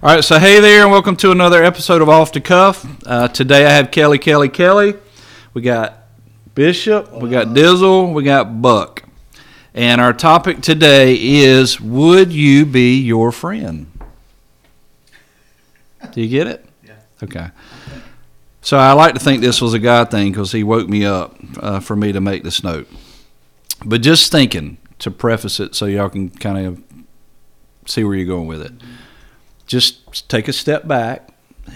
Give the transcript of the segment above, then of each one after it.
All right, so hey there, and welcome to another episode of Off the Cuff. Today I have Kelly. We got Bishop, we got Dizzle, we got Buck. And our topic today is, would you be your friend? Do you get it? Yeah. Okay. So I like to think this was a God thing because he woke me up for me to make this note. But just thinking, to preface it so y'all can kind of see where you're going with it. Just take a step back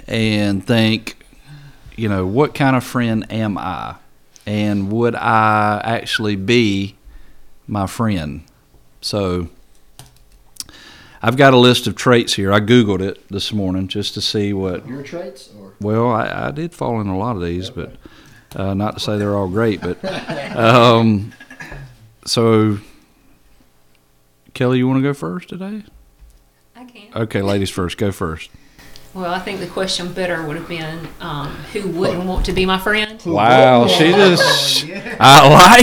and think, you know, what kind of friend am I? And would I actually be my friend? So I've got a list of traits here. I Googled it this morning just to see what... Your traits? Or? Well, I did fall in a lot of these, but not to say they're all great. But so, Kelly, you want to go first today? Okay, ladies first. Go first. Well, I think the question better would have been, who wouldn't want to be my friend? Wow, she just... I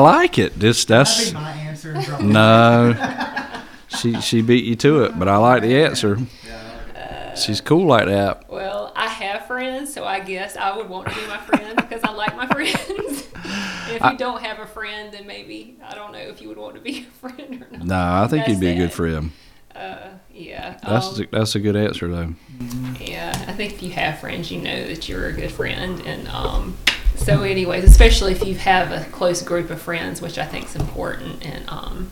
like it. That's be my answer. No, she beat you to it, but I like the answer. She's cool like that. Well, I have friends, so I guess I would want to be my friend because I like my friends. If you don't have a friend, then maybe, I don't know if you would want to be a friend or not. No, I think you'd be a good friend. Yeah. That's a good answer, though. Yeah, I think if you have friends, you know that you're a good friend. And so anyways, especially if you have a close group of friends, which I think is important. And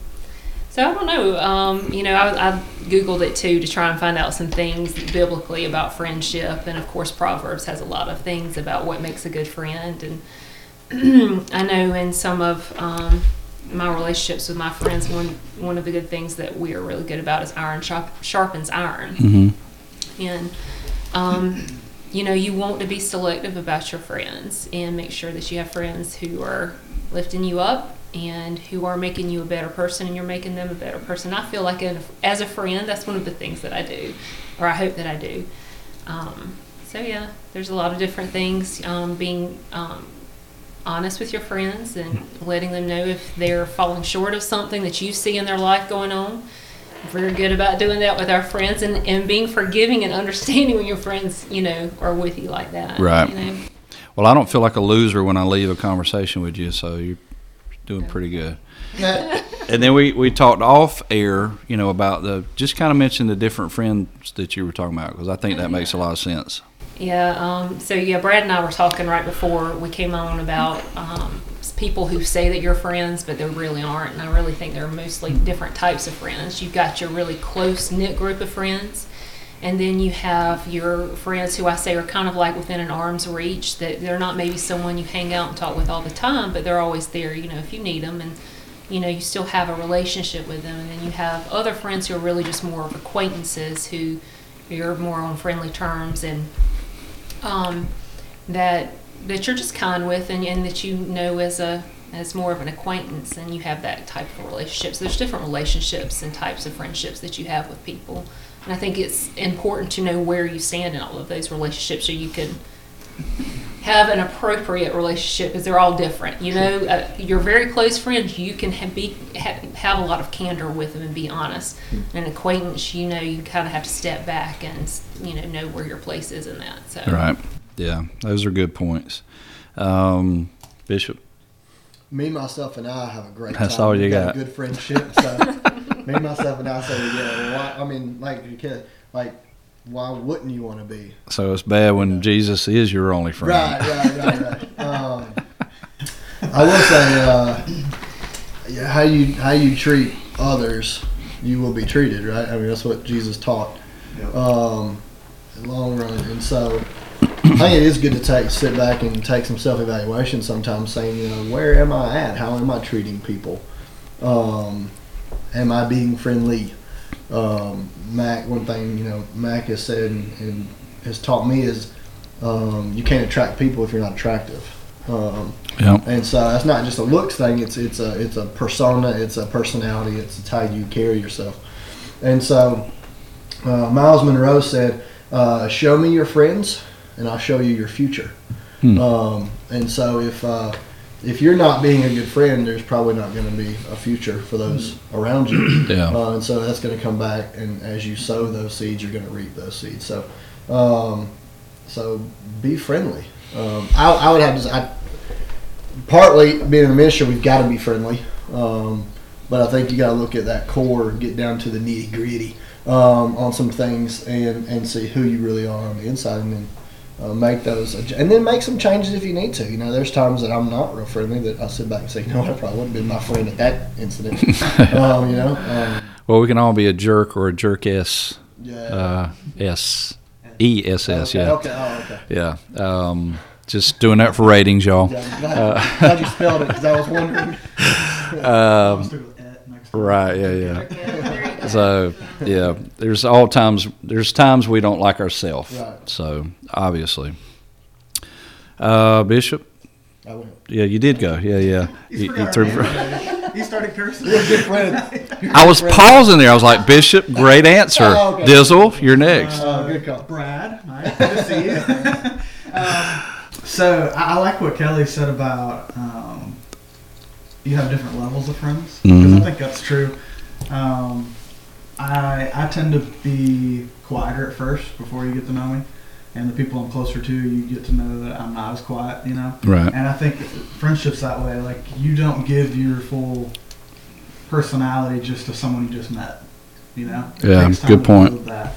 so I don't know. I Googled it, too, to try and find out some things biblically about friendship. And, of course, Proverbs has a lot of things about what makes a good friend. And I know in some of... my relationships with my friends, one of the good things that we are really good about is iron sharpens iron. Mm-hmm. And, you want to be selective about your friends and make sure that you have friends who are lifting you up and who are making you a better person and you're making them a better person. I feel like as a friend, that's one of the things that I do, or I hope that I do. So, yeah, there's a lot of different things being... honest with your friends and letting them know if they're falling short of something that you see in their life going on. We're good about doing that with our friends and being forgiving and understanding when your friends, are with you like that. Right. Well, I don't feel like a loser when I leave a conversation with you, so you're doing pretty good. And then we talked off air, about just kind of mentioned the different friends that you were talking about because I think that makes a lot of sense. Yeah, Brad and I were talking right before we came on about people who say that you're friends, but they really aren't, and I really think they're mostly different types of friends. You've got your really close-knit group of friends, and then you have your friends who I say are kind of like within an arm's reach, that they're not maybe someone you hang out and talk with all the time, but they're always there, if you need them, and, you still have a relationship with them, and then you have other friends who are really just more of acquaintances who you're more on friendly terms, and... that you're just kind with and that as more of an acquaintance, and you have that type of relationship. So there's different relationships and types of friendships that you have with people, and I think it's important to know where you stand in all of those relationships so you can have an appropriate relationship, because they're all different. Your very close friends, you can have a lot of candor with them and be honest. An acquaintance, you kind of have to step back and know where your place is in that. So right, yeah, those are good points. Bishop, me, myself, and I have a great time. That's all you got. A good friendship. So me, myself, and I say, why wouldn't you want to be? So it's bad when Jesus is your only friend. Right. I will say, how you treat others, you will be treated, right? I mean, that's what Jesus taught. Yep. In the long run, and so I think it is good to sit back and take some self-evaluation sometimes, saying, where am I at? How am I treating people? Am I being friendly? Mac, one thing Mac has said and has taught me is you can't attract people if you're not attractive. And so that's not just a looks thing, it's a persona, it's a personality, it's how you carry yourself. And so Miles Monroe said, show me your friends and I'll show you your future. And so if if you're not being a good friend, there's probably not going to be a future for those around you. Yeah. And so that's going to come back, and as you sow those seeds, you're going to reap those seeds. So, so be friendly. I would have to say, partly being in the ministry, we've got to be friendly. But I think you got to look at that core, get down to the nitty gritty on some things, and see who you really are on the inside, and then make those, and then make some changes if you need to. You know, there's times that I'm not real friendly that I sit back and say, you know what, I probably wouldn't have been my friend at that incident. You know. Well, we can all be a jerk or a jerk-ess. Yeah. E-S-S, yeah. Okay, oh, okay. Yeah. Just doing that for ratings, y'all. Yeah, glad you spelled it, because I was wondering. Right, yeah. So, yeah, there's times we don't like ourselves. Right. So, obviously. Bishop? I went. Yeah, you did go. Yeah. He started cursing. I was pausing there. I was like, Bishop, great answer. Oh, okay. Dizzle, you're next. Good call. Brad, nice to see you. So, I like what Kelly said about you have different levels of friends, because I think that's true. I tend to be quieter at first before you get to know me, and the people I'm closer to, you get to know that I'm not as quiet, you know? Right. And I think friendship's that way. Like, you don't give your full personality just to someone you just met, you know? Yeah, good point. That.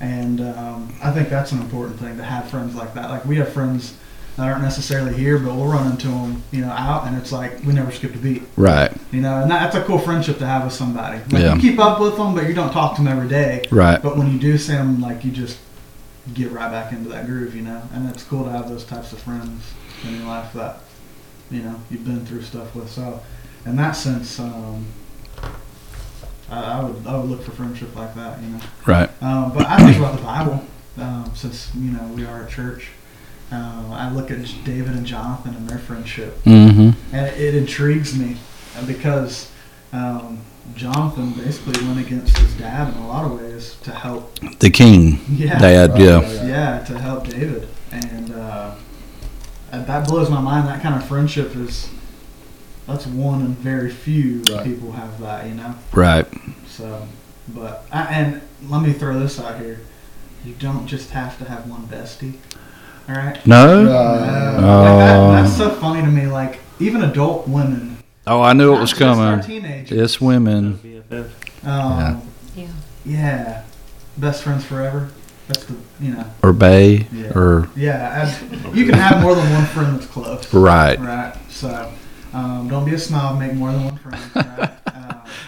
And I think that's an important thing, to have friends like that. Like, we have friends that aren't necessarily here, but we'll run into them, you know, out, and it's like we never skip a beat. Right. You know, and that's a cool friendship to have with somebody. Like, yeah. You keep up with them, but you don't talk to them every day. Right. But when you do see them, like, you just get right back into that groove, you know. And it's cool to have those types of friends in your life that, you know, you've been through stuff with. So, in that sense, I would look for friendship like that, you know. Right. But I think about the Bible, since, you know, we are a church. I look at David and Jonathan and their friendship, and it intrigues me, because Jonathan basically went against his dad in a lot of ways to help the king. Yeah, dad. Right, yeah, yeah, to help David, and that blows my mind. That kind of friendship that's one, and very few people have that, you know. Right. So, but and let me throw this out here: you don't just have to have one bestie. All right. No. That's so funny to me. Like, even adult women. Oh, I knew it was coming. Teenagers. It's women. Yeah. Best friends forever. That's the, you know. Or bae. Yeah. Or. Yeah. You can have more than one friend that's close. Right. Right. So, don't be a snob. Make more than one friend. Right?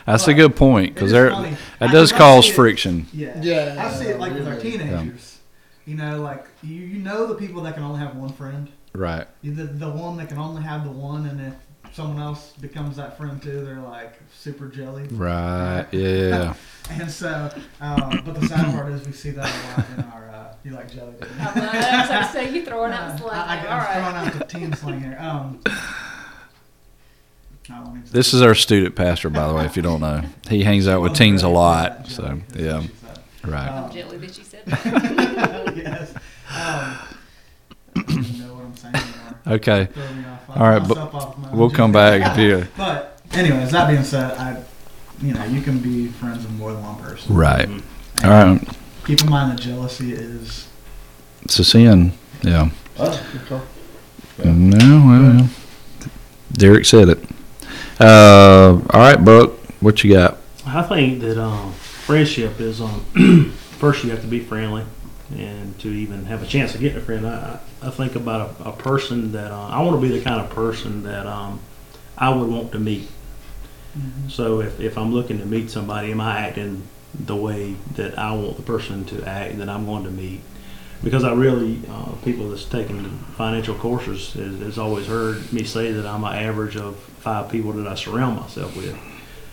That's a good point, because that does cause friction. Yeah. I see it like with our teenagers. Yeah. You know, like, you know the people that can only have one friend. Right. The one that can only have the one, and if someone else becomes that friend too, they're, like, super jelly. Right, yeah. And so, but the sad part is we see that a lot in our, you like jelly, don't you? So you throwing out slang. I'm throwing out the team slang here. This is our student pastor, by the way, if you don't know. He hangs out with teens a lot, so, yeah. Right. I'm jelly that you said that. Yes. I don't even know what I'm saying anymore. Okay. All right, but we'll come back if you. But anyways, that being said, you can be friends with more than one person. Right. Mm-hmm. All right. Keep in mind that jealousy is. It's a sin. Yeah. Oh, good call. Yeah. No. Derek said it. All right, Buck. What you got? I think that friendship is first you have to be friendly, and to even have a chance of getting a friend, I think about a person that I want to be the kind of person that I would want to meet. Mm-hmm. So if I'm looking to meet somebody, am I acting the way that I want the person to act that I'm going to meet? Because I really, people that's taken financial courses has always heard me say that I'm an average of 5 people that I surround myself with.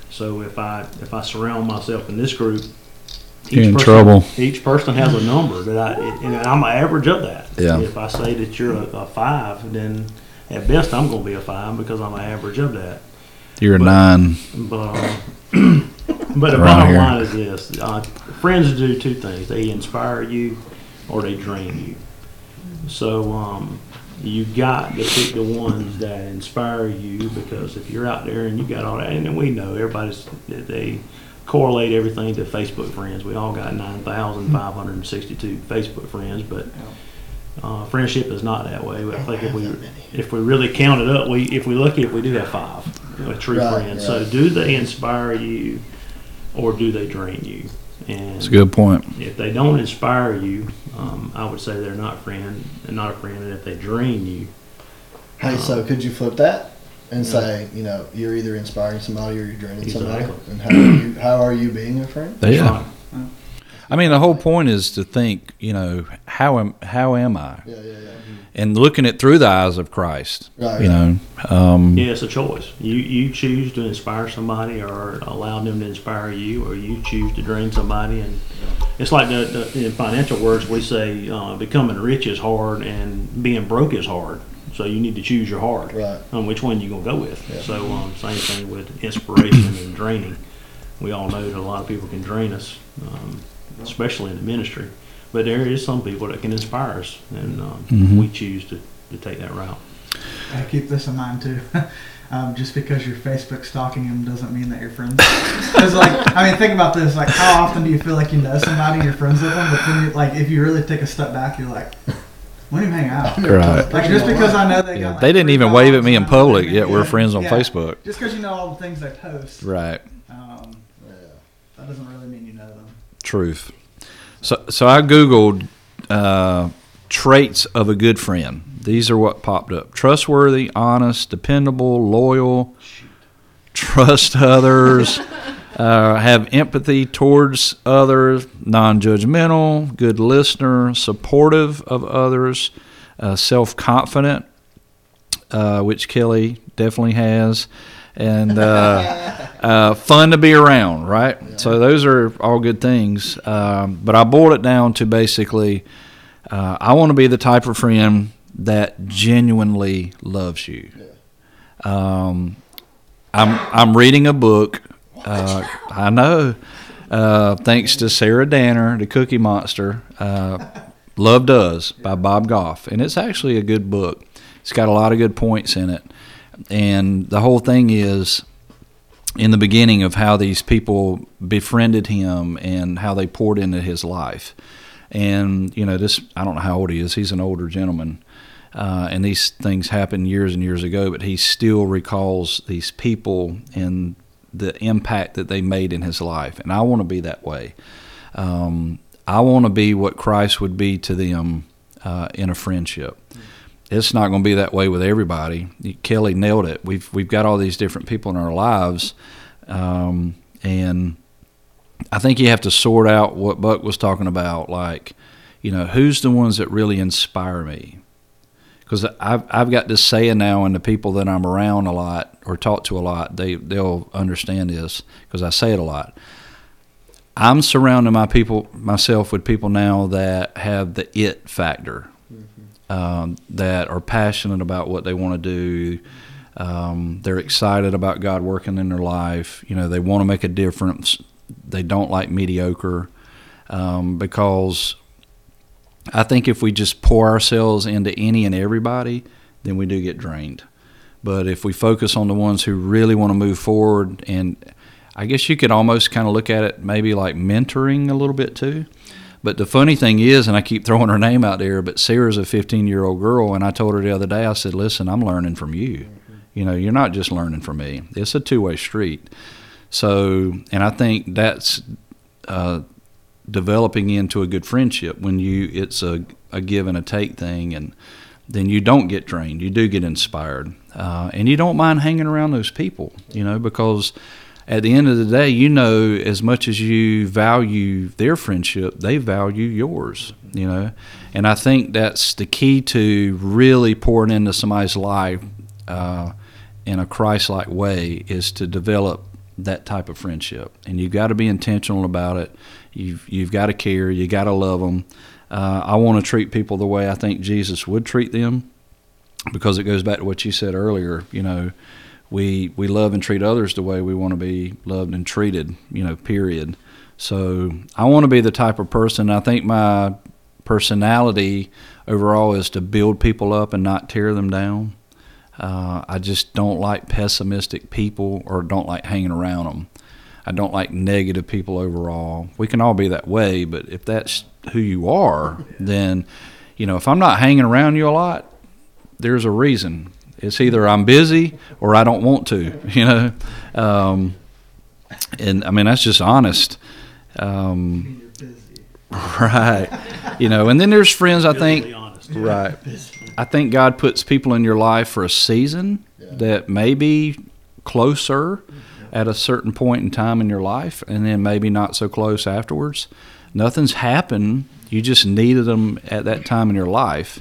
So if I surround myself in this group, each person has a number that I'm an average of that. Yeah. If I say that you're a 5, then at best I'm going to be a 5 because I'm an average of that. You're a 9. But the bottom line is this: friends do two things. They inspire you, or they drain you. So You've got to pick the ones that inspire you, because if you're out there and you got all that, and we know everybody's, they correlate everything to Facebook friends. We all got 9,562 Facebook friends, but friendship is not that way. I think if we really count it up, if we're lucky, if we do have 5 true friends. Right. So do they inspire you, or do they drain you? And that's a good point. If they don't inspire you, I would say they're not a friend, and if they drain you. Hey, so could you flip that and say, you're either inspiring somebody or you're draining somebody, and how are you being a friend? Yeah. I mean, the whole point is to think, how am I? Yeah, yeah, yeah. And looking it through the eyes of Christ, right. Yeah, it's a choice. You choose to inspire somebody or allow them to inspire you, or you choose to drain somebody. And it's like the in financial words, we say becoming rich is hard and being broke is hard. So you need to choose your heart on which one you're going to go with. Yeah. So same thing with inspiration and draining. We all know that a lot of people can drain us. Especially in the ministry, but there is some people that can inspire us, and we choose to take that route. I keep this in mind too. Just because you're Facebook stalking him doesn't mean that you're friends. Because think about this. Like, how often do you feel like you know somebody, you're friends with them, but then if you really take a step back, you're like, we didn't hang out. Right. Just because I know they got they didn't even wave at me in public, yet we're friends on Facebook. Just because you know all the things they post, right? That doesn't really mean you know them. Truth. So I googled traits of a good friend. These are what popped up: trustworthy, honest, dependable, loyal, trust others, have empathy towards others, non-judgmental, good listener, supportive of others, self-confident, which Kelly definitely has, and fun to be around, right? Yeah. So those are all good things. But I boiled it down to basically, I want to be the type of friend that genuinely loves you. Yeah. I'm reading a book. I know. Thanks to Sarah Danner, the Cookie Monster, Love Does by Bob Goff. And it's actually a good book. It's got a lot of good points in it. And the whole thing is in the beginning of how these people befriended him and how they poured into his life. And, I don't know how old he is. He's an older gentleman. And these things happened years and years ago, but he still recalls these people and the impact that they made in his life. And I want to be that way. I want to be what Christ would be to them in a friendship. Mm-hmm. It's not going to be that way with everybody. Kelly nailed it. We've got all these different people in our lives, and I think you have to sort out what Buck was talking about. Who's the ones that really inspire me? Because I've got this saying now, and the people that I'm around a lot or talk to a lot, they'll understand this because I say it a lot. I'm surrounding myself with people now that have the it factor. That are passionate about what they want to do. They're excited about God working in their life. They want to make a difference. They don't like mediocre, because I think if we just pour ourselves into any and everybody, then we do get drained. But if we focus on the ones who really want to move forward, and I guess you could almost kind of look at it maybe like mentoring a little bit too. But the funny thing is, and I keep throwing her name out there, but Sarah's a 15-year-old girl, and I told her the other day, I said, listen, I'm learning from you. Mm-hmm. You're not just learning from me. It's a two-way street. So, and I think that's developing into a good friendship when it's a give and a take thing, and then you don't get drained. You do get inspired. And you don't mind hanging around those people, because at the end of the day, as much as you value their friendship, they value yours, And I think that's the key to really pouring into somebody's life in a Christ-like way, is to develop that type of friendship. And you've got to be intentional about it. You've got to care. You've got to love them. I want to treat people the way I think Jesus would treat them, because it goes back to what you said earlier, We love and treat others the way we want to be loved and treated, period. So I want to be the type of person, I think my personality overall is to build people up and not tear them down. I just don't like pessimistic people, or don't like hanging around them. I don't like negative people overall. We can all be that way, but if that's who you are, then, you know, if I'm not hanging around you a lot, there's a reason. It's either I'm busy or I don't want to, you know. And, I mean, that's just honest. Right. You know, and then there's friends, I think. Right. I think God puts people in your life for a season that may be closer at a certain point in time in your life, and then maybe not so close afterwards. Nothing's happened. You just needed them at that time in your life.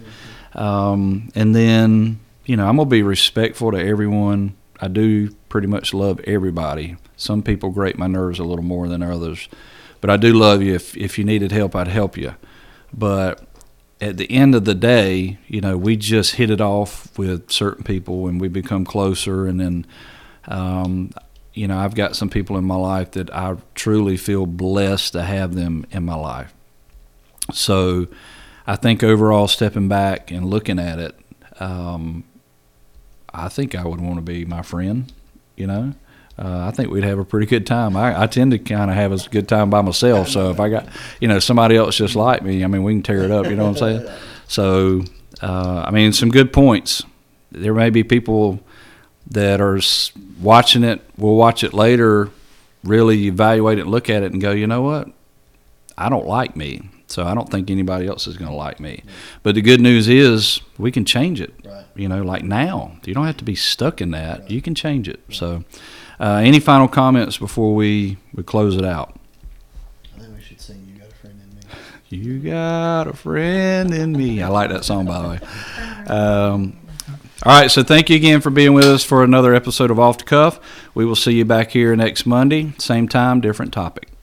And then, you know, I'm going to be respectful to everyone. I do pretty much love everybody. Some people grate my nerves a little more than others. But I do love you. If you needed help, I'd help you. But at the end of the day, you know, we just hit it off with certain people, and we become closer. And then, you know, I've got some people in my life that I truly feel blessed to have them in my life. So I think overall, stepping back and looking at it, I think I would want to be my friend, you know. I think we'd have a pretty good time. I tend to kind of have a good time by myself. So if I got, you know, somebody else just like me, I mean, we can tear it up, you know what I'm saying? So, I mean, some good points. There may be people that are watching it, will watch it later, really evaluate it, look at it, and go, you know what? I don't like me. So I don't think anybody else is going to like me. But the good news is we can change it, you know, like now. You don't have to be stuck in that. You can change it. So any final comments before we close it out? I think we should sing You Got a Friend in Me. You got a friend in me. I like that song, by the way. All right, so thank you again for being with us for another episode of Off the Cuff. We will see you back here next Monday. Same time, different topic.